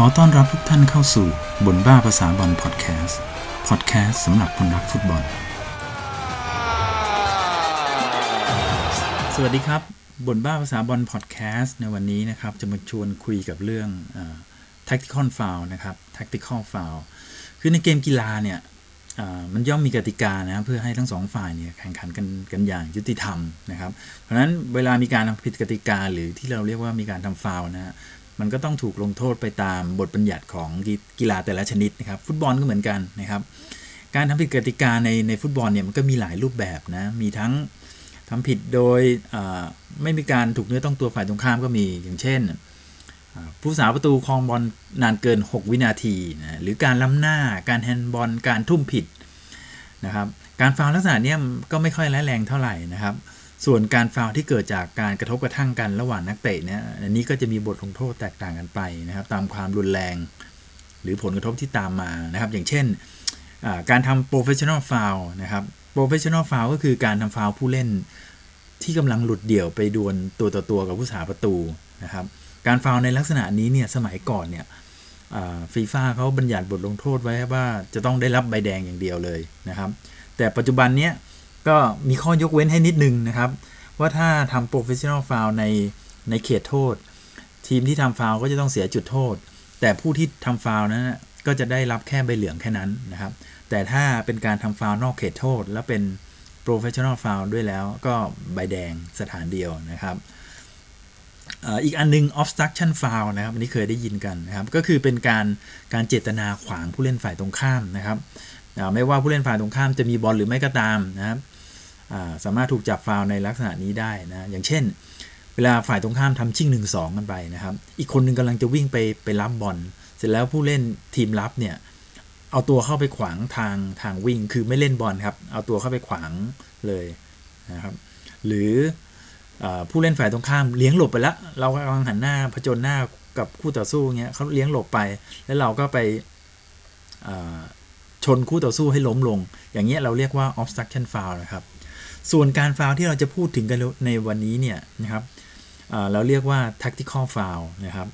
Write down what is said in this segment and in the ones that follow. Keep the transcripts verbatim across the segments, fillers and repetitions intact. ขอต้อนรับทุกท่านเข้าสู่บ่นบ้าภาษาบอลพอดแคสต์พอดแคสต์สำหรับคนรักฟุตบอลสวัสดีครับบ่นบ้าภาษาบอลพอดแคสต์ในวันนี้นะครับจะมาชวนคุยกับเรื่องเอ่อ tactical foul นะครับ tactical foul คือในเกมกีฬาเนี่ยมันย่อมมีกติกานะเพื่อให้ทั้งสองฝ่ายเนี่ยแข่งขันกันกันอย่างยุติธรรมนะครับเพราะฉะนั้นเวลามีการทำผิดกติกาหรือที่เราเรียกว่ามีการทำฟาวล์นะฮะมันก็ต้องถูกลงโทษไปตามบทบัญญัติของกีฬาแต่ละชนิดนะครับฟุตบอลก็เหมือนกันนะครับการทำผิดกติกาในในฟุตบอลเนี่ยมันก็มีหลายรูปแบบนะมีทั้งทำผิดโดยไม่มีการถูกเนื้อต้องตัวฝ่ายตรงข้ามก็มีอย่างเช่นผู้สาวประตูครองบอลนานเกินหกวินาทีนะหรือการล้ำหน้าการแฮนด์บอลการทุ่มผิดนะครับการฟาวล์ลักษณะนี้ก็ไม่ค่อยร้ายแรงเท่าไหร่นะครับส่วนการฟาวล์ที่เกิดจากการกระทบกระทั่งกันระหว่างนักเตะเนี่ยอันนี้ก็จะมีบทลงโทษแตกต่างกันไปนะครับตามความรุนแรงหรือผลกระทบที่ตามมานะครับอย่างเช่นการทำโปรเฟสชั่นอลฟาวล์นะครับโปรเฟสชั่นอลฟาวล์ก็คือการทำฟาวล์ผู้เล่นที่กำลังหลุดเดี่ยวไปดวลตัวต่อตัวกับผู้สาวประตูนะครับการฟาวล์ในลักษณะนี้เนี่ยสมัยก่อนเนี่ยฟีฟ่าเขาบัญญัติบทลงโทษไว้ว่าจะต้องได้รับใบแดงอย่างเดียวเลยนะครับแต่ปัจจุบันเนี้ยก็มีข้อยกเว้นให้นิดนึงนะครับว่าถ้าทำโปรเฟสชั่นอลฟาวล์ในในเขตโทษทีมที่ทำฟาวล์ก็จะต้องเสียจุดโทษแต่ผู้ที่ทำฟาวล์นั้นก็จะได้รับแค่ใบเหลืองแค่นั้นนะครับแต่ถ้าเป็นการทำฟาวล์นอกเขตโทษแล้วเป็นโปรเฟสชั่นอลฟาวล์ด้วยแล้วก็ใบแดงสถานเดียวนะครับอีกอันนึง obstruction foul นะครับอันนี้เคยได้ยินกันนะครับก็คือเป็นการการเจตนาขวางผู้เล่นฝ่ายตรงข้ามนะครับไม่ว่าผู้เล่นฝ่ายตรงข้ามจะมีบอลหรือไม่ก็ตามนะครับสามารถถูกจับฟาวล์ในลักษณะนี้ได้นะอย่างเช่นเวลาฝ่ายตรงข้ามทำชิ่ง หนึ่งสอง กันไปนะครับอีกคนนึงกำลังจะวิ่งไปไปรับบอลเสร็จแล้วผู้เล่นทีมรับเนี่ยเอาตัวเข้าไปขวางทางทางวิ่งคือไม่เล่นบอลครับเอาตัวเข้าไปขวางเลยนะครับหรือผู้เล่นฝ่ายตรงข้ามเลี้ยงหลบไปแล้วเรากำลังหันหน้าผจญหน้ากับคู่ต่อสู้เงี้ยเขาเลี้ยงหลบไปแล้วเราก็ไปชนคู่ต่อสู้ให้ล้มลงอย่างเงี้ยเราเรียกว่า obstruction foul นะครับส่วนการฟาวล์ที่เราจะพูดถึงกันในวันนี้เนี่ยนะครับเราเรียกว่า tactical foul นะครับ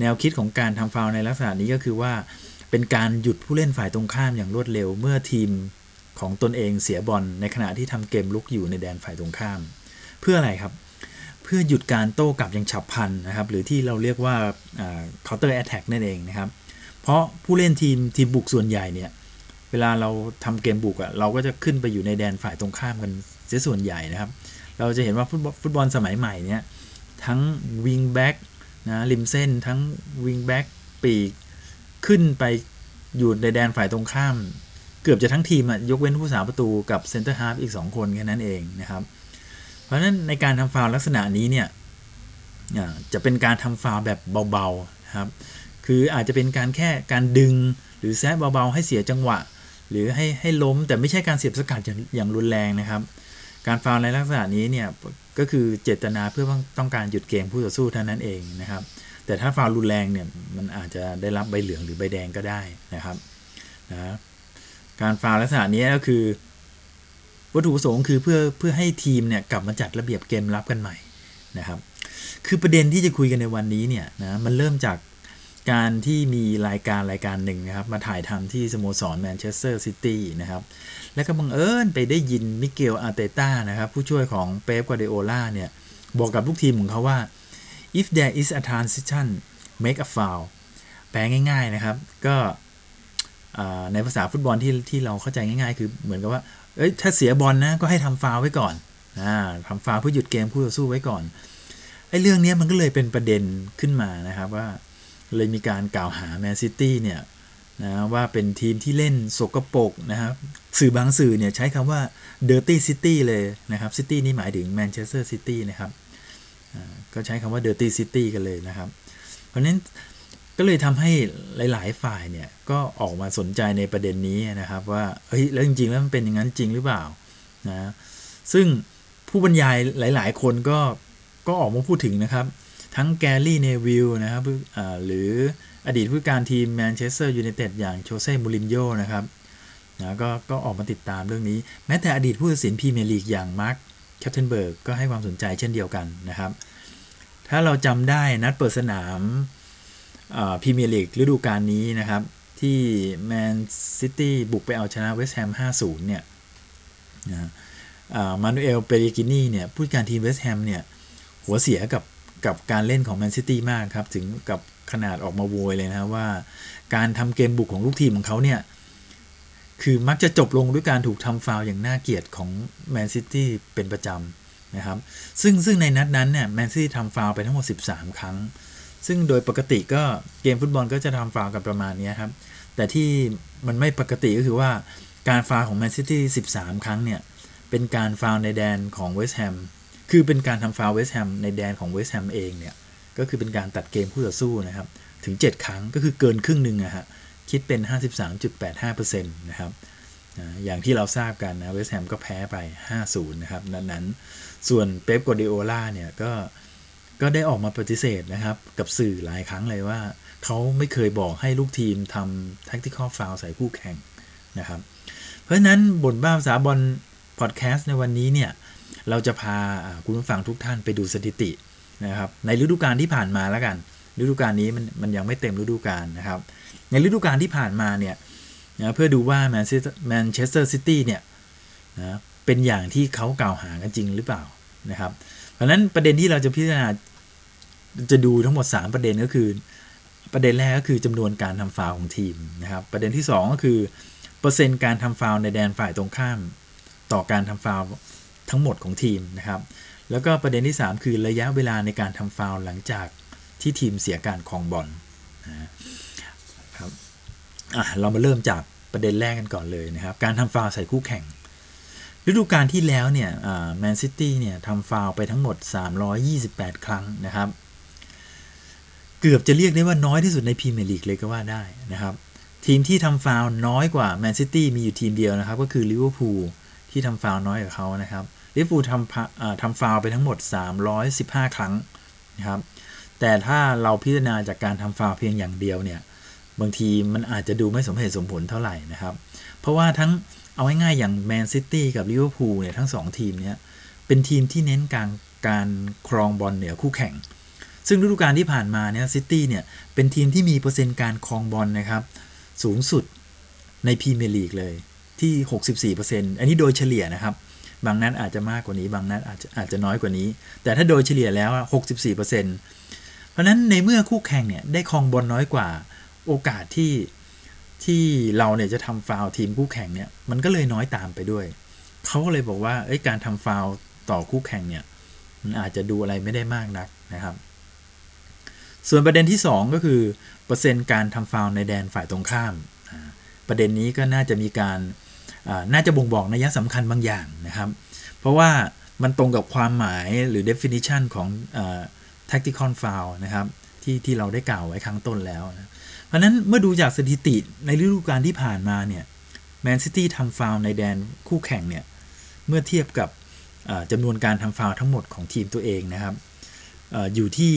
แนวคิดของการทำฟาวล์ในลักษณะนี้ก็คือว่าเป็นการหยุดผู้เล่นฝ่ายตรงข้ามอย่างรวดเร็วเมื่อทีมของตนเองเสียบอลในขณะที่ทำเกมลุกอยู่ในแดนฝ่ายตรงข้ามเพื่ออะไรครับเพื่อหยุดการโต้กลับอย่างฉับพลันนะครับหรือที่เราเรียกว่า counter attack นั่นเองนะครับเพราะผู้เล่นทีมทีมบุกส่วนใหญ่เนี่ยเวลาเราทำเกมบุกอ่ะเราก็จะขึ้นไปอยู่ในแดนฝ่ายตรงข้ามกันเสียส่วนใหญ่นะครับเราจะเห็นว่าฟุตบอลฟุตบอลสมัยใหม่เนี่ยทั้ง wing back นะริมเส้นทั้ง wing back ปีกขึ้นไปอยู่ในแดนฝ่ายตรงข้ามเกือบจะทั้งทีมอ่ะยกเว้นผู้สาประตูกับ center half อีกสองคนแค่นั้นเองนะครับเพราะฉะนั้นในการทำฟาวล์ลักษณะนี้เนี่ยจะเป็นการทำฟาวล์แบบเบาๆนะครับคืออาจจะเป็นการแค่การดึงหรือแซะเบาๆให้เสียจังหวะหรือให้ให้ล้มแต่ไม่ใช่การเสียบสกัดอย่างรุนแรงนะครับการฟาวล์ในลักษณะนี้เนี่ยก็คือเจตนาเพื่อต้องการหยุดเกมผู้ต่อสู้เท่านั้นเองนะครับแต่ถ้าฟาวล์รุนแรงเนี่ยมันอาจจะได้รับใบเหลืองหรือใบแดงก็ได้นะครับนะการฟาวล์ลักษณะนี้ก็คือวัตถุประสงค์คือเพื่อเพื่อให้ทีมเนี่ยกลับมาจัดระเบียบเกมรับกันใหม่นะครับคือประเด็นที่จะคุยกันในวันนี้เนี่ยนะมันเริ่มจากการที่มีรายการรายการหนึ่งนะครับมาถ่ายทำที่สโมสรแมนเชสเตอร์ซิตี้นะครับแล้วก็บังเอิญไปได้ยินมิเกลอาร์เตต้านะครับผู้ช่วยของเป๊ป กวาร์ดิโอลาเนี่ยบอกกับลูกทีมของเขาว่า if there is a transition make a foul แปลง่ายๆนะครับก็ในภาษาฟุตบอลที่ที่เราเข้าใจง่ายๆคือเหมือนกับว่าเอ้ยถ้าเสียบอล นะก็ให้ทำฟาวล์ไว้ก่อนนะทำฟาวล์เพื่อหยุดเกมผู้ต่อสู้ไว้ก่อนไอ้เรื่องนี้มันก็เลยเป็นประเด็นขึ้นมานะครับว่าเลยมีการกล่าวหาแมนซิตี้เนี่ยนะว่าเป็นทีมที่เล่นสกปรกนะครับสื่อบางสื่อเนี่ยใช้คำว่า dirty city เลยนะครับ city นี่หมายถึง Manchester City นะครับก็ใช้คำว่า dirty city กันเลยนะครับเพราะฉะนั้นก็เลยทำให้หลายๆฝ่ายเนี่ยก็ออกมาสนใจในประเด็นนี้นะครับว่าเฮ้ยแล้วจริงๆแล้วมันเป็นอย่างนั้นจริงหรือเปล่านะซึ่งผู้บรรยายหลายๆคนก็ก็ออกมาพูดถึงนะครับทั้งแกรี่เนวิลนะครับหรืออดีตผู้การทีมแมนเชสเตอร์ยูไนเต็ดอย่างโชเซ่มูรินโญ่นะครับนะก็ก็ออกมาติดตามเรื่องนี้แม้แต่อดีตผู้ตัดสินพรีเมียร์ลีกอย่างมาร์คแคปเทนเบิร์กก็ให้ความสนใจเช่นเดียวกันนะครับถ้าเราจำได้นัดเปิดสนาม พรีเมียร์ลีกฤดูกาลนี้นะครับที่แมนซิตี้บุกไปเอาชนะเวสต์แฮม ห้าศูนย์ เนี่ยนะมานูเอล เปเรกินีเนี่ยผู้จัดการทีมเวสต์แฮมเนี่ยหัวเสียกับกับการเล่นของแมนซิตี้มากครับถึงกับขนาดออกมาโวยเลยนะว่าการทำเกมบุกของลูกทีมของเขาเนี่ยคือมักจะจบลงด้วยการถูกทำฟาวล์อย่างน่าเกลียดของแมนซิตี้เป็นประจำนะครับซึ่งซึ่งในนัดนั้นเนี่ยแมนซิตี้ทำฟาวล์ไปทั้งหมดสิบสามครั้งซึ่งโดยปกติก็เกมฟุตบอลก็จะทำฟาวล์กันประมาณนี้ครับแต่ที่มันไม่ปกติก็คือว่าการฟาวล์ของแมนซิตี้สิบสามครั้งเนี่ยเป็นการฟาวล์ในแดนของเวสต์แฮมคือเป็นการทำฟาวล์เวสต์แฮมในแดนของเวสต์แฮมเองเนี่ยก็คือเป็นการตัดเกมคู่ต่อสู้นะครับถึงเจ็ดครั้งก็คือเกินครึ่งนึงอะฮะคิดเป็น ห้าสิบสามจุดแปดห้าเปอร์เซ็นต์ นะครับอย่างที่เราทราบกันนะเวสต์แฮมก็แพ้ไป ห้าศูนย์ นะครับนัดนั้นส่วนเป๊ป กัวร์ดิโอลาเนี่ยก็ก็ได้ออกมาปฏิเสธนะครับกับสื่อหลายครั้งเลยว่าเขาไม่เคยบอกให้ลูกทีมทำ Tactical Foul ใส่คู่แข่งนะครับเพราะฉะนั้นบนบ้าภาษาบอลพอดแคสต์ในวันนี้เนี่ยเราจะพาคุณผู้ฟังทุกท่านไปดูสถิตินะครับในฤดูกาลที่ผ่านมาแล้วกันฤดูกาลนี้มันมันยังไม่เต็มฤดูกาลนะครับในฤดูกาลที่ผ่านมาเนี่ยนะเพื่อดูว่าแมนเชสเตอร์ซิตี้เนี่ยนะเป็นอย่างที่เขากล่าวหากันจริงหรือเปล่านะครับเพราะนั้นประเด็นที่เราจะพิจารณาจะดูทั้งหมดสามประเด็นก็คือประเด็นแรกก็คือจำนวนการทำฟาวล์ของทีมนะครับประเด็นที่สองก็คือเปอร์เซ็นต์การทำฟาวล์ในแดนฝ่ายตรงข้ามต่อการทำฟาวล์ทั้งหมดของทีมนะครับแล้วก็ประเด็นที่สามคือระยะเวลาในการทำฟาวล์หลังจากที่ทีมเสียการครองบอลนะครับเรามาเริ่มจากประเด็นแรกกันก่อนเลยนะครับการทำฟาวล์ใส่คู่แข่งฤดูกาลที่แล้วเนี่ยแมนซิตี้เนี่ยทำฟาวล์ไปทั้งหมดสามร้อยยี่สิบแปดครั้งนะครับเกือบจะเรียกได้ว่าน้อยที่สุดในพรีเมียร์ลีกเลยก็ว่าได้นะครับทีมที่ทำฟาวล์น้อยกว่าแมนซิตี้มีอยู่ทีมเดียวนะครับก็คือลิเวอร์พูลที่ทำฟาวล์น้อยกว่าเขานะครับลิเวอร์พูลทำทำฟาวล์ไปทั้งหมดสามร้อยสิบห้าครั้งนะครับแต่ถ้าเราพิจารณาจากการทำฟาวล์เพียงอย่างเดียวเนี่ยบางทีมันอาจจะดูไม่สมเหตุสมผลเท่าไหร่นะครับเพราะว่าทั้งเอาง่ายๆอย่างแมนซิตี้กับลิเวอร์พูลเนี่ยทั้งสองทีมเนี่ยเป็นทีมที่เน้นการการครองบอลเหนือคู่แข่งซึ่งฤดูกาลที่ผ่านมาเนี่ยซิตี้เนี่ยเป็นทีมที่มีเปอร์เซ็นต์การครองบอลนะครับสูงสุดในพรีเมียร์ลีกเลยที่ หกสิบสี่เปอร์เซ็นต์ อันนี้โดยเฉลี่ยนะครับบางนัดอาจจะมากกว่านี้บางนัดอาจจะอาจจะน้อยกว่านี้แต่ถ้าโดยเฉลี่ยแล้ว หกสิบสี่เปอร์เซ็นต์ เพราะนั้นในเมื่อคู่แข่งเนี่ยได้ครองบอลน้อยกว่าโอกาสที่ที่เราเนี่ยจะทำฟาวล์ทีมคู่แข่งเนี่ยมันก็เลยน้อยตามไปด้วยเขาเลยบอกว่าการทำฟาวล์ต่อคู่แข่งเนี่ยมันอาจจะดูอะไรไม่ได้มากนักนะครับส่วนประเด็นที่สองก็คือเปอร์เซ็นต์การทำฟาวล์ในแดนฝ่ายตรงข้ามประเด็นนี้ก็น่าจะมีการน่าจะบ่งบอกนัยสำคัญบางอย่างนะครับเพราะว่ามันตรงกับความหมายหรือ definition ของ tactical foul นะครับที่ที่เราได้กล่าวไว้ข้างต้นแล้วนะเพราะนั้นเมื่อดูจากสถิติในฤดูกาลที่ผ่านมาเนี่ยแมนซิตี้ทำฟาวล์ในแดนคู่แข่งเนี่ยเมื่อเทียบกับจำนวนการทำฟาวล์ทั้งหมดของทีมตัวเองนะครับอยู่ที่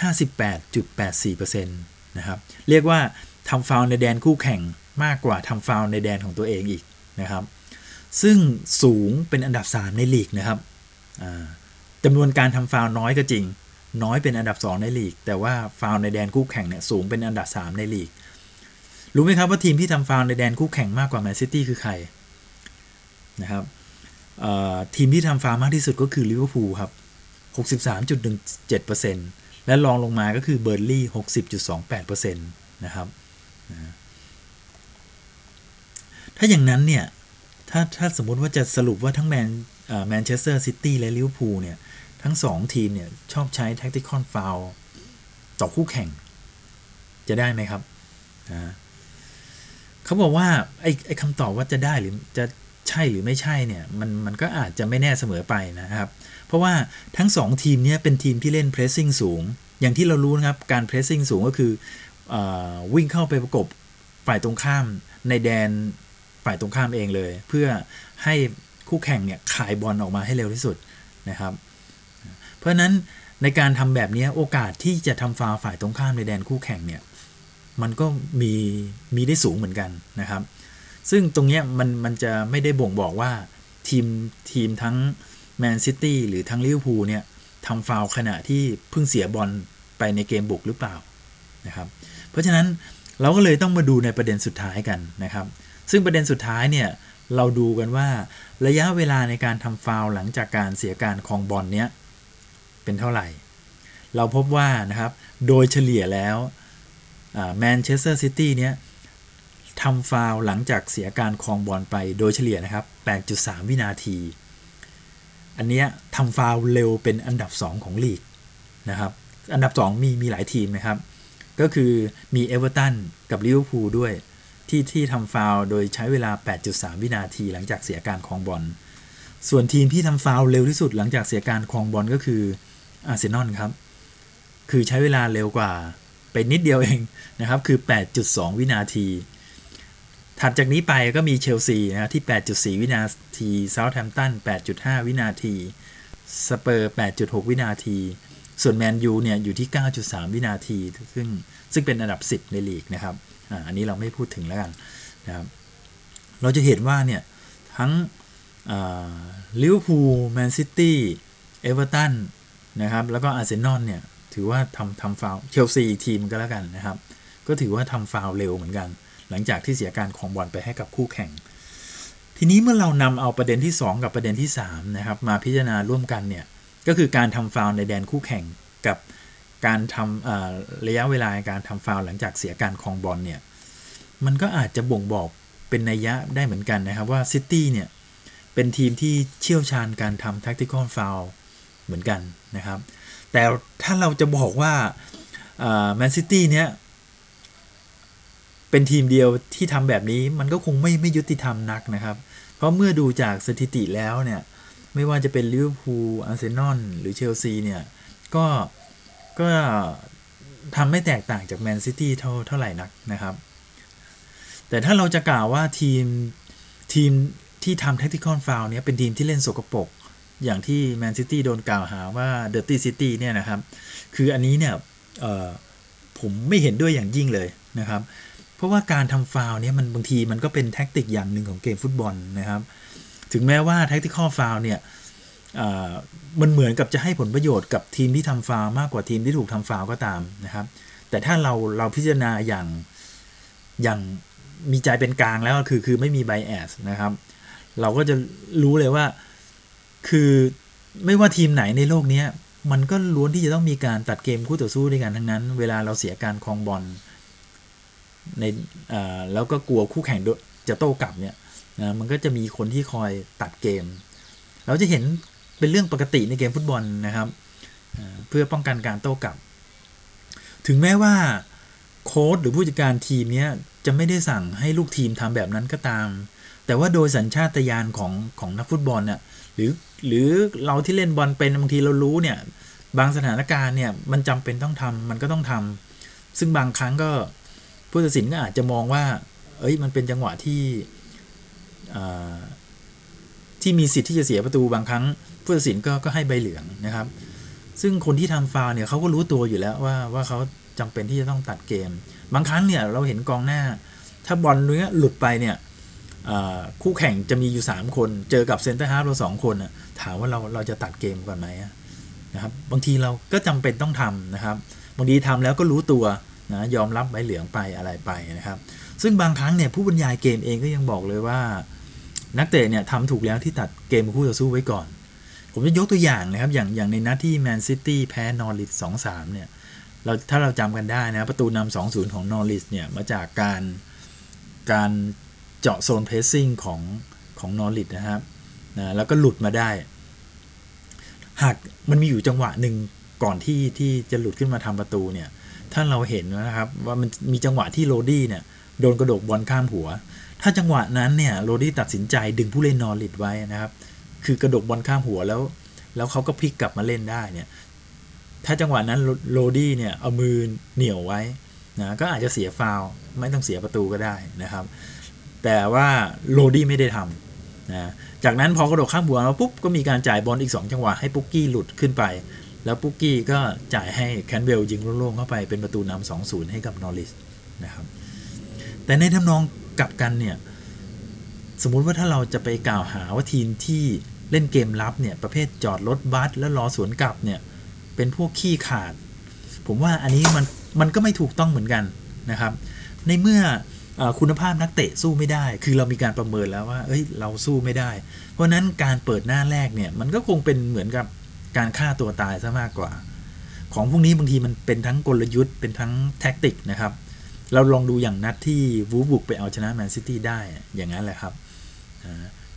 ห้าสิบแปดจุดแปดสี่เปอร์เซ็นต์ นะครับเรียกว่าทำฟาวล์ในแดนคู่แข่งมากกว่าทำฟาวล์ในแดนของตัวเองอีกนะครับซึ่งสูงเป็นอันดับสามในลีกนะครับจำนวนการทำฟาวล์น้อยก็จริงน้อยเป็นอันดับสองในลีกแต่ว่าฟาวล์ในแดนคู่แข่งเนี่ยสูงเป็นอันดับสามในลีกรู้ไหมครับว่าทีมที่ทำฟาวล์ในแดนคู่แข่งมากกว่าแมนซิตี้คือใครนะครับทีมที่ทำฟาวล์มากที่สุดก็คือลิเวอร์พูลครับหกสิบสามจุดหนึ่งเจ็ดเปอร์เซ็นต์และรองลงมาก็คือเบอร์นลี่ หกสิบจุดสองแปดเปอร์เซ็นต์ นะครับถ้าอย่างนั้นเนี่ยถ้าถ้าสมมุติว่าจะสรุปว่าทั้งแมนแมนเชสเตอร์ซิตี้และลิเวอร์พูลเนี่ยทั้งสองทีมเนี่ยชอบใช้ Tactical Foul ต่อคู่แข่งจะได้ไหมครับนะเขาบอกว่าไอ้ไอ้คำตอบว่าจะได้หรือจะใช่หรือไม่ใช่เนี่ยมันมันก็อาจจะไม่แน่เสมอไปนะครับเพราะว่าทั้งสองทีมนี้เป็นทีมที่เล่น pressing สูงอย่างที่เรารู้นะครับการ pressing สูงก็คือเอ่อวิ่งเข้าไปประกบฝ่ายตรงข้ามในแดนฝ่ายตรงข้ามเองเลยเพื่อให้คู่แข่งเนี่ยขายบอลออกมาให้เร็วที่สุดนะครับเพราะนั้นในการทำแบบนี้โอกาสที่จะทำฟาวล์ฝ่ายตรงข้ามในแดนคู่แข่งเนี่ยมันก็มีมีได้สูงเหมือนกันนะครับซึ่งตรงนี้มันมันจะไม่ได้บ่งบอกว่าทีมทีมทั้งแมนซิตี้หรือทั้งลิเวอร์พูลเนี่ยทำฟาวล์ขณะที่เพิ่งเสียบอลไปในเกมบุกหรือเปล่า นะครับเพราะฉะนั้นเราก็เลยต้องมาดูในประเด็นสุดท้ายกันนะครับซึ่งประเด็นสุดท้ายเนี่ยเราดูกันว่าระยะเวลาในการทำฟาวล์หลังจากการเสียการครองบอลเนี้ยเป็นเท่าไหร่เราพบว่านะครับโดยเฉลี่ยแล้วแมนเชสเตอร์ซิตี้เนี้ยทำฟาวล์หลังจากเสียการครองบอลไปโดยเฉลี่ยนะครับ แปดจุดสาม วินาทีอันเนี้ยทำฟาวล์เร็วเป็นอันดับสองของลีกนะครับอันดับสองมีมีหลายทีมนะครับก็คือมีเอเวอร์ตันกับลิเวอร์พูลด้วยที่ที่ทำฟาวล์โดยใช้เวลา แปดจุดสาม วินาทีหลังจากเสียการครองบอลส่วนทีมที่ทำฟาวล์เร็วที่สุดหลังจากเสียการครองบอลก็คืออาร์เซนอลครับคือใช้เวลาเร็วกว่าไปนิดเดียวเองนะครับคือ แปดจุดสอง วินาทีถัดจากนี้ไปก็มีเชลซีนะที่ แปดจุดสี่ วินาทีเซาท์แฮมป์ตัน แปดจุดห้า วินาทีสเปอร์ แปดจุดหก วินาทีส่วนแมนยูเนี่ยอยู่ที่ เก้าจุดสาม วินาทีซึ่งซึ่งเป็นอันดับสิบในลีกนะครับอ่าอันนี้เราไม่พูดถึงแล้วกันนะครับเราจะเห็นว่าเนี่ยทั้งลิเวอร์พูลแมนซิตี้เอเวอร์ตันนะครับแล้วก็อาร์เซนอลเนี่ยถือว่าทำทำฟาวล์เชลซีอีกทีมก็แล้วกันนะครับก็ถือว่าทำฟาวล์เร็วเหมือนกันหลังจากที่เสียการครองบอลไปให้กับคู่แข่งทีนี้เมื่อเรานำเอาประเด็นที่สองกับประเด็นที่สามนะครับมาพิจารณาร่วมกันเนี่ยก็คือการทำฟาวล์ในแดนคู่แข่งกับการทำระยะเวลาการทำฟาวล์หลังจากเสียการครองบอลเนี่ยมันก็อาจจะบ่งบอกเป็นนัยยะได้เหมือนกันนะครับว่าซิตี้เนี่ยเป็นทีมที่เชี่ยวชาญการทำแทคติคอลฟาล์วเหมือนกันนะครับแต่ถ้าเราจะบอกว่าแมนซิตี้เนี่ยเป็นทีมเดียวที่ทำแบบนี้มันก็คงไม่ไม่ยุติธรรมนักนะครับเพราะเมื่อดูจากสถิติแล้วเนี่ยไม่ว่าจะเป็นลิเวอร์พูลอาร์เซนอลหรือเชลซีเนี่ยก็ก็ทำไม่แตกต่างจากแมนซิตี้เท่าเท่าไหร่นักนะครับแต่ถ้าเราจะกล่าวว่าทีมทีมที่ทำแทคติคอลฟาวล์เนี่ยเป็นทีมที่เล่นสกปรกอย่างที่แมนซิตี้โดนกล่าวหาว่าเดอร์ตี้ซิตี้เนี่ยนะครับคืออันนี้เนี่ยผมไม่เห็นด้วยอย่างยิ่งเลยนะครับเพราะว่าการทำฟาวล์เนี่ยมันบางทีมันก็เป็นแทคติกอย่างหนึ่งของเกมฟุตบอลนะครับถึงแม้ว่าแทคติคอลฟาวล์เนี่ยมันเหมือนกับจะให้ผลประโยชน์กับทีมที่ทำฟาวล์มากกว่าทีมที่ถูกทำฟาวล์ก็ตามนะครับแต่ถ้าเราเราพิจารณาอย่างอย่างมีใจเป็นกลางแล้วคือคือไม่มีไบแอสนะครับเราก็จะรู้เลยว่าคือไม่ว่าทีมไหนในโลกนี้มันก็ล้วนที่จะต้องมีการตัดเกมคู่ต่อสู้ด้วยกันทั้งนั้นเวลาเราเสียการครองบอลในแล้วก็กลัวคู่แข่งจะโต้กลับเนี่ยนะมันก็จะมีคนที่คอยตัดเกมเราจะเห็นเป็นเรื่องปกติในเกมฟุตบอลนะครับเพื่อป้องกันการโต้กลับถึงแม้ว่าโค้ชหรือผู้จัดการทีมเนี้ยจะไม่ได้สั่งให้ลูกทีมทำแบบนั้นก็ตามแต่ว่าโดยสัญชาตญาณของของนักฟุตบอลเนี่ยหรือหรือเราที่เล่นบอลเป็นบางทีเรารู้เนี่ยบางสถานการณ์เนี่ยมันจำเป็นต้องทำมันก็ต้องทำซึ่งบางครั้งก็ผู้ตัดสินก็อาจจะมองว่าเอ้ยมันเป็นจังหวะที่ที่มีสิทธิ์ที่จะเสียประตูบางครั้งผู้ตัดสินก็ก็ให้ใบเหลืองนะครับซึ่งคนที่ทำฟาวล์เนี่ยเขาก็รู้ตัวอยู่แล้วว่าว่าเขาจำเป็นที่จะต้องตัดเกมบางครั้งเนี่ยเราเห็นกองหน้าถ้าบอลเนี้ยหลุดไปเนี่ยคู่แข่งจะมีอยู่สามคนเจอกับเซ็นเตอร์ฮาล์ฟเราสองคนนะถามว่าเราเราจะตัดเกมก่อนไหมนะครับบางทีเราก็จำเป็นต้องทำนะครับบางทีทำแล้วก็รู้ตัวนะยอมรับใบเหลืองไปอะไรไปนะครับซึ่งบางครั้งเนี่ยผู้บรรยายเกมเองก็ยังบอกเลยว่านักเตะเนี่ยทำถูกแล้วที่ตัดเกมคู่ต่อสู้ไว้ก่อนผมจะยกตัวอย่างนะครับอย่างอย่างในนัดที่แมนซิตี้แพ้นอริช สองสาม เนี่ยเราถ้าเราจำกันได้นะประตูนำ สองศูนย์ ของนอริชเนี่ยมาจากการการเจาะโซนเพรสซิ่งของของนอริชนะครับนะแล้วก็หลุดมาได้หากมันมีอยู่จังหวะหนึ่งก่อนที่ที่จะหลุดขึ้นมาทำประตูเนี่ยถ้าเราเห็นนะครับว่ามันมีจังหวะที่โรดี้เนี่ยโดนกระโดกบอลข้ามหัวถ้าจังหวะนั้นเนี่ยโรดี้ตัดสินใจดึงผู้เล่นนอริชไว้นะครับคือกระโดกบอลข้ามหัวแล้วแล้วเขาก็พลิกกลับมาเล่นได้เนี่ยถ้าจังหวะนั้นโรดี้เนี่ยเอามือเหนี่ยวไว้นะก็อาจจะเสียฟาวล์ไม่ต้องเสียประตูก็ได้นะครับแต่ว่าโรดี้ไม่ได้ทำนะจากนั้นพอกระโดดข้ามหัวแล้วปุ๊บก็มีการจ่ายบอลอีกสองจังหวะให้ปุ๊กกี้หลุดขึ้นไปแล้วปุ๊กกี้ก็จ่ายให้แคนเวลยิงโล่งๆเข้าไปเป็นประตูนำ สองศูนย์ ให้กับนอริชนะครับแต่ในทำนองกลับกันเนี่ยสมมุติว่าถ้าเราจะไปกล่าวหาว่าทีมที่เล่นเกมลับเนี่ยประเภทจอดรถบัสแล้วรอสวนกลับเนี่ยเป็นพวกขี้ขาดผมว่าอันนี้มัน มันก็ไม่ถูกต้องเหมือนกันนะครับในเมื่อคุณภาพนักเตะสู้ไม่ได้คือเรามีการประเมินแล้วว่าเอ้ยเราสู้ไม่ได้เพราะนั้นการเปิดหน้าแรกเนี่ยมันก็คงเป็นเหมือนกับการฆ่าตัวตายซะมากกว่าของพวกนี้บางทีมันเป็นทั้งกลยุทธ์เป็นทั้งแทคติกนะครับเราลองดูอย่างนัดที่วูฟบุกไปเอาชนะแมนซิตี้ได้อย่างนั้นแหละครับ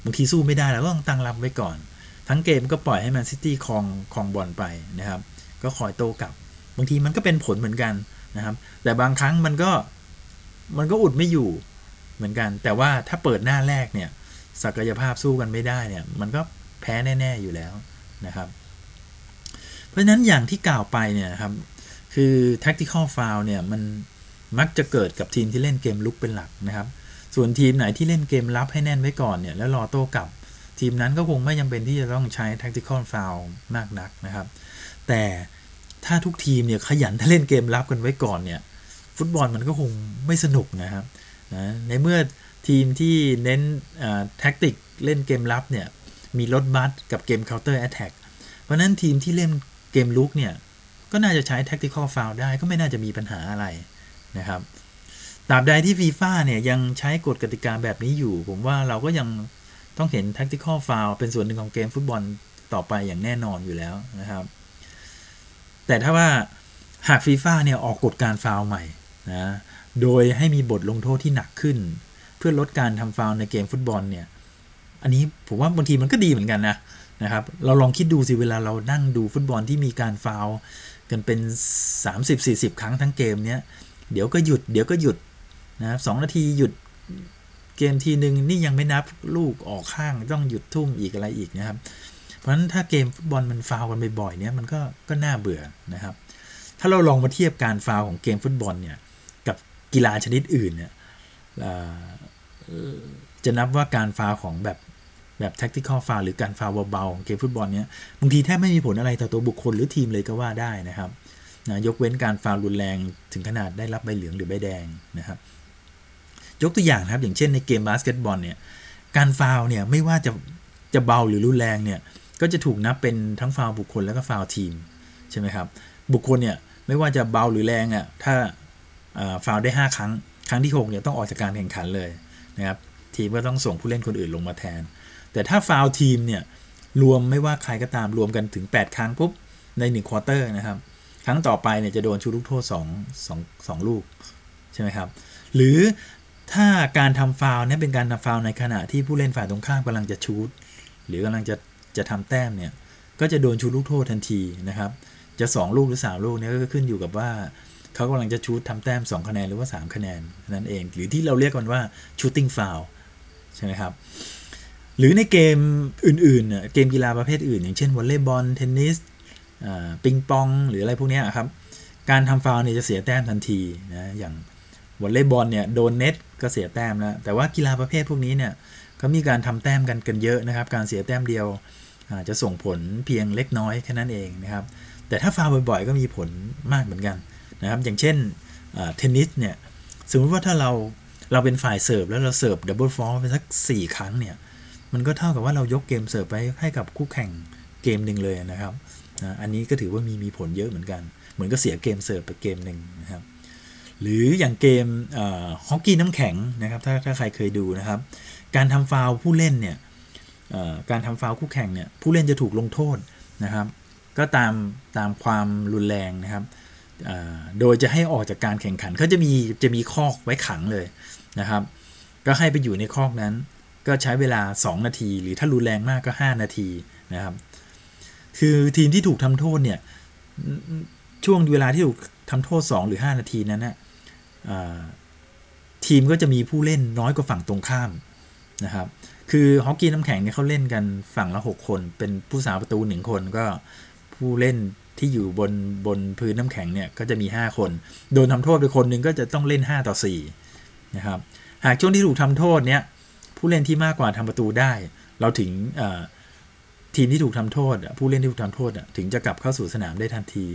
บางทีสู้ไม่ได้เราก็ต้องตั้งรับไว้ก่อนทั้งเกมก็ปล่อยให้แมนซิตี้ครองครองบอลไปนะครับก็คอยโต้กลับบางทีมันก็เป็นผลเหมือนกันนะครับแต่บางครั้งมันก็มันก็อุดไม่อยู่เหมือนกันแต่ว่าถ้าเปิดหน้าแรกเนี่ยศักยภาพสู้กันไม่ได้เนี่ยมันก็แพ้แน่ๆอยู่แล้วนะครับเพราะฉะนั้นอย่างที่กล่าวไปเนี่ยครับคือ tactical foul เนี่ยมันมักจะเกิดกับทีมที่เล่นเกมลุกเป็นหลักนะครับส่วนทีมไหนที่เล่นเกมรับให้แน่นไว้ก่อนเนี่ยแล้วรอโต้กลับทีมนั้นก็คงไม่จำเป็นที่จะต้องใช้ tactical foul มากนักนะครับแต่ถ้าทุกทีมเนี่ยขยันถ้าเล่นเกมรับกันไว้ก่อนเนี่ยฟุตบอลมันก็คงไม่สนุกนะครับนะในเมื่อทีมที่เน้นแทคติกเล่นเกมรับเนี่ยมีรถบัสกับเกม counter attack เพราะนั้นทีมที่เล่นเกมลุกเนี่ยก็น่าจะใช้ tactical foul ได้ก็ไม่น่าจะมีปัญหาอะไรนะครับตราบใดที่ FIFA เนี่ยยังใช้กฎกติกาแบบนี้อยู่ผมว่าเราก็ยังต้องเห็น tactical foul เป็นส่วนหนึ่งของเกมฟุตบอลต่อไปอย่างแน่นอนอยู่แล้วนะครับแต่ถ้าว่าหาก FIFA เนี่ยออกกฎการฟาวล์ใหม่นะโดยให้มีบทลงโทษที่หนักขึ้นเพื่อลดการทำฟาวล์ในเกมฟุตบอลเนี่ยอันนี้ผมว่าบางทีมันก็ดีเหมือนกันนะนะครับเราลองคิดดูสิเวลาเรานั่งดูฟุตบอลที่มีการฟาวล์กันเป็น สามสิบถึงสี่สิบ ครั้งทั้งเกมเนี่ยเดี๋ยวก็หยุดเดี๋ยวก็หยุดนะครับสองนาทีหยุดเกมทีนึงนี่ยังไม่นับลูกออกข้างต้องหยุดทุ่มอีกอะไรอีกนะครับเพราะฉะนั้นถ้าเกมฟุตบอลมันฟาวล์กันบ่อยๆเนี่ยมันก็ก็น่าเบื่อนะครับถ้าเราลองมาเทียบการฟาวล์ของเกมฟุตบอลเนี่ยกับกีฬาชนิดอื่นเนี่ยจะนับว่าการฟาวล์ของแบบแบบ tactical foul หรือการฟาวล์เบาๆของเกมฟุตบอลเนี่ยบางทีแทบไม่มีผลอะไรต่อตัวบุคคลหรือทีมเลยก็ว่าได้นะครับนะยกเว้นการฟาวล์รุนแรงถึงขนาดได้รับใบเหลืองหรือใบแดงนะครับยกตัวอย่างครับอย่างเช่นในเกมบาสเกตบอลเนี่ยการฟาวล์เนี่ยไม่ว่าจะจะเบาหรือรุนแรงเนี่ยก็จะถูกนับเป็นทั้งฟาวล์บุคคลและก็ฟาวล์ทีมใช่ไหมครับบุคคลเนี่ยไม่ว่าจะเบาหรือแรงอ่ะถ้าฟาวล์ได้ห้าครั้งครั้งที่หกเนี่ยต้องออกจากการแข่งขันเลยนะครับทีมก็ต้องส่งผู้เล่นคนอื่นลงมาแทนแต่ถ้าฟาวล์ทีมเนี่ยรวมไม่ว่าใครก็ตามรวมกันถึงแปดครั้งปุ๊บในหนึ่งควอเตอร์นะครับครั้งต่อไปเนี่ยจะโดนชูลูกโทษสอง สอง สองลูกใช่ไหมครับหรือถ้าการทำฟาวล์เนี่ยเป็นการทำฟาวล์ในขณะที่ผู้เล่นฝ่ายตรงข้ามกำลังจะชูตหรือกำลังจะจะทำแต้มเนี่ยก็จะโดนชูลูกโทษทันทีนะครับจะสองลูกหรือสามลูกเนี่ยก็ขึ้นอยู่กับว่าเขากำลังจะชูตทำแต้มสองคะแนนหรือว่าสามคะแนนนั่นเองหรือที่เราเรียกกันว่า shooting foul ใช่ไหมครับหรือในเกมอื่นๆเกมกีฬาประเภทอื่นอย่างเช่นวอลเลย์บอลเทนนิสปิงปองหรืออะไรพวกนี้ครับการทำฟาวล์เนี่ยจะเสียแต้มทันทีนะอย่างวอลเลย์บอลเนี่ยโดนเน็ตก็เสียแต้มนะแต่ว่ากีฬาประเภทพวกนี้เนี่ยเขามีการทำแต้มกันกันเยอะนะครับการเสียแต้มเดียวจะส่งผลเพียงเล็กน้อยแค่นั้นเองนะครับแต่ถ้าฟาวล์บ่อยๆก็มีผลมากเหมือนกันนะครับอย่างเช่นเทนนิสเนี่ยสมมติว่าถ้าเราเราเป็นฝ่ายเสิร์ฟแล้วเราเสิร์ฟดับเบิลฟอลต์ไปสักสี่ครั้งเนี่ยมันก็เท่ากับว่าเรายกเกมเสิร์ฟไปให้กับคู่แข่งเกมหนึ่งเลยนะครับนะอันนี้ก็ถือว่ามีมีผลเยอะเหมือนกันเหมือนก็เสียเกมเสิร์ฟไปเกมหนึ่งนะครับหรืออย่างเกมฮอกกี้น้ำแข็งนะครับถ้าถ้าใครเคยดูนะครับการทำฟาวล์ผู้เล่นเนี่ยการทำฟาวล์คู่แข่งเนี่ยผู้เล่นจะถูกลงโทษนะครับก็ตามตามความรุนแรงนะครับโดยจะให้ออกจากการแข่งขันเขาจะมีจะมีคอกไว้ขังเลยนะครับก็ให้ไปอยู่ในคอกนั้นก็ใช้เวลาสองนาทีหรือถ้ารุนแรงมากก็ห้านาทีนะครับคือทีมที่ถูกทำโทษเนี่ยช่วงเวลาที่ถูกทำโทษสองหรือห้านาทีนั้นนะทีมก็จะมีผู้เล่นน้อยกว่าฝั่งตรงข้ามนะครับคือฮอกกี้น้ำแข็งเนี่ยเขาเล่นกันฝั่งละหกคนเป็นผู้สาประตูหนึ่งคนก็ผู้เล่นที่อยู่บนบนพื้นน้ำแข็งเนี่ยก็จะมีห้าคนโดนทำโทษไปคนนึงก็จะต้องเล่นห้าต่อสี่นะครับหากช่วงที่ถูกทำโทษเนี่ยผู้เล่นที่มากกว่าทำประตูได้เราถึงทีมที่ถูกทำโทษผู้เล่นที่ถูกทำโทษถึงจะกลับเข้าสู่สนามได้ทันที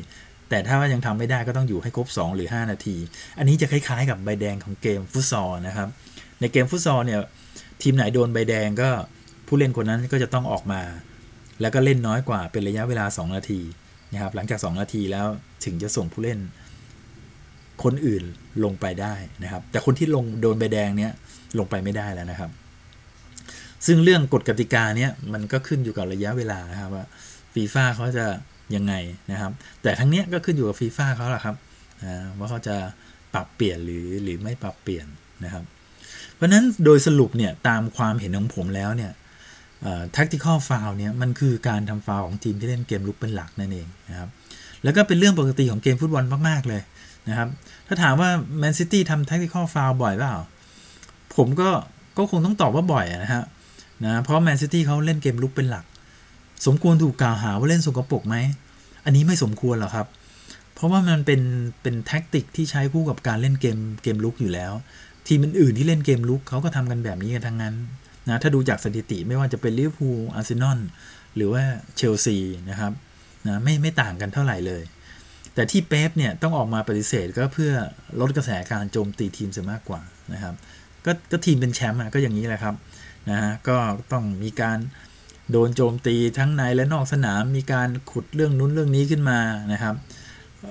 แต่ถ้าว่ายังทำไม่ได้ก็ต้องอยู่ให้ครบสองหรือห้านาทีอันนี้จะคล้ายๆกับใบแดงของเกมฟุตซอลนะครับในเกมฟุตซอลเนี่ยทีมไหนโดนใบแดงก็ผู้เล่นคนนั้นก็จะต้องออกมาแล้วก็เล่นน้อยกว่าเป็นระยะเวลาสองนาทีนะครับหลังจากสองนาทีแล้วถึงจะส่งผู้เล่น คนอื่นลงไปได้นะครับแต่คนที่ลงโดนใบแดงเนี้ยลงไปไม่ได้แล้วนะครับซึ่งเรื่องกฎกติกาเนี้ยมันก็ขึ้นอยู่กับระยะเวลานะครับว่าฟีฟ่าเขาจะยังไงนะครับแต่ทั้งเนี้ยก็ขึ้นอยู่กับฟีฟ่าเขาแหละครับว่าเขาจะปรับเปลี่ยนหรือหรือไม่ปรับเปลี่ยนนะครับเพราะนั้นโดยสรุปเนี่ยตามความเห็นของผมแล้วเนี่ยtactical foul เนี่ยมันคือการทำฟาวล์ของทีมที่เล่นเกมรุกเป็นหลักนั่นเองนะครับแล้วก็เป็นเรื่องปกติของเกมฟุตบอลมากๆเลยนะครับถ้าถามว่าแมนซิตี้ทำ tactical foul บ่อยเปล่าผมก็ก็คงต้องตอบว่าบ่อยนะฮะนะเพราะแมนซิตี้เขาเล่นเกมรุกเป็นหลักสมควรถูกกล่าวหาว่าเล่นสกปรกไหมอันนี้ไม่สมควรหรอกครับเพราะว่ามันเป็นเป็นแทคติกที่ใช้คู่กับการเล่นเกมเกมรุกอยู่แล้วทีมอื่นๆที่เล่นเกมรุกเขาก็ทำกันแบบนี้กันทั้งนั้นนะถ้าดูจากสถิติไม่ว่าจะเป็นลิเวอร์พูลอาร์เซนอลหรือว่าเชลซีนะครับนะไม่ไม่ต่างกันเท่าไหร่เลยแต่ที่เป๊ปเนี่ยต้องออกมาปฏิเสธก็เพื่อลดกระแสการโจมตีทีมเสียมากกว่านะครับก็ก็ทีมเป็นแชมป์อ่ะก็อย่างนี้แหละครับนะฮะก็ต้องมีการโดนโจมตีทั้งในและนอกสนามมีการขุดเรื่องนู้นเรื่องนี้ขึ้นมานะครับ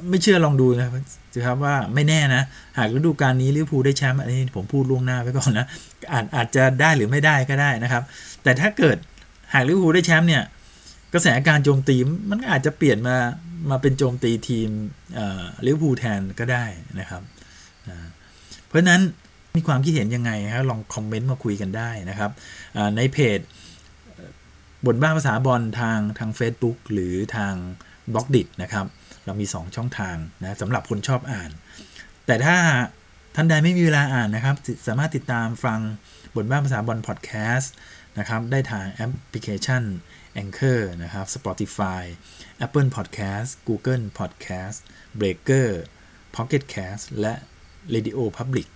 ไม่เชื่อลองดูนะครับว่าไม่แน่นะหากฤดูกาลนี้ลิเวอร์พูลได้แชมป์อันนี้ผมพูดล่วงหน้าไว้ก่อนนะอาจอาจจะได้หรือไม่ได้ก็ได้นะครับแต่ถ้าเกิดหากลิเวอร์พูลได้แชมป์เนี่ยกระแสการโจมตีมันอาจจะเปลี่ยนมามาเป็นโจมตีทีมลิเวอร์พูลแทนก็ได้นะครับเพราะนั้นมีความคิดเห็นยังไงฮะลองคอมเมนต์มาคุยกันได้นะครับในเพจบทบ้าภาษาบอลทางทาง Facebook หรือทาง Blogdit นะครับเรามีสองช่องทางนะสำหรับคนชอบอ่านแต่ถ้าท่านใดไม่มีเวลาอ่านนะครับสามารถติดตามฟังบทบ้าภาษาบอลพอดแคสต์นะครับได้ทางแอปพลิเคชัน Anchor นะครับ Spotify Apple Podcast Google Podcast Breaker Pocket Cast และ Radio Public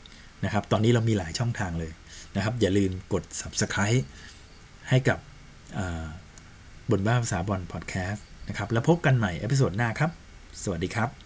นะครับตอนนี้เรามีหลายช่องทางเลยนะครับอย่าลืมกด Subscribe ให้กับบทบ้าภาษาบอลพอดแคสต์นะครับแล้วพบกันใหม่เอพิโซดหน้าครับสวัสดีครับ